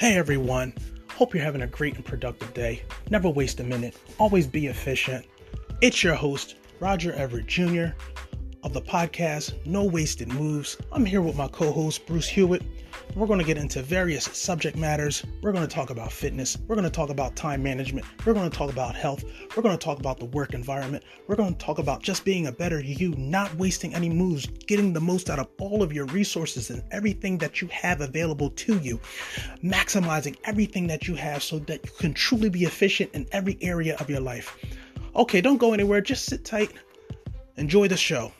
Hey everyone, hope you're having a great and productive day. Never waste a minute, always be efficient. It's your host, Roger Everett Jr. of the podcast, No Wasted Moves. I'm here with my co-host, Bruce Hewitt. We're going to get into various subject matters. We're going to talk about fitness. We're going to talk about time management. We're going to talk about health. We're going to talk about the work environment. We're going to talk about just being a better you, not wasting any moves, getting the most out of all of your resources and everything that you have available to you, maximizing everything that you have so that you can truly be efficient in every area of your life. Okay, don't go anywhere. Just sit tight. Enjoy the show.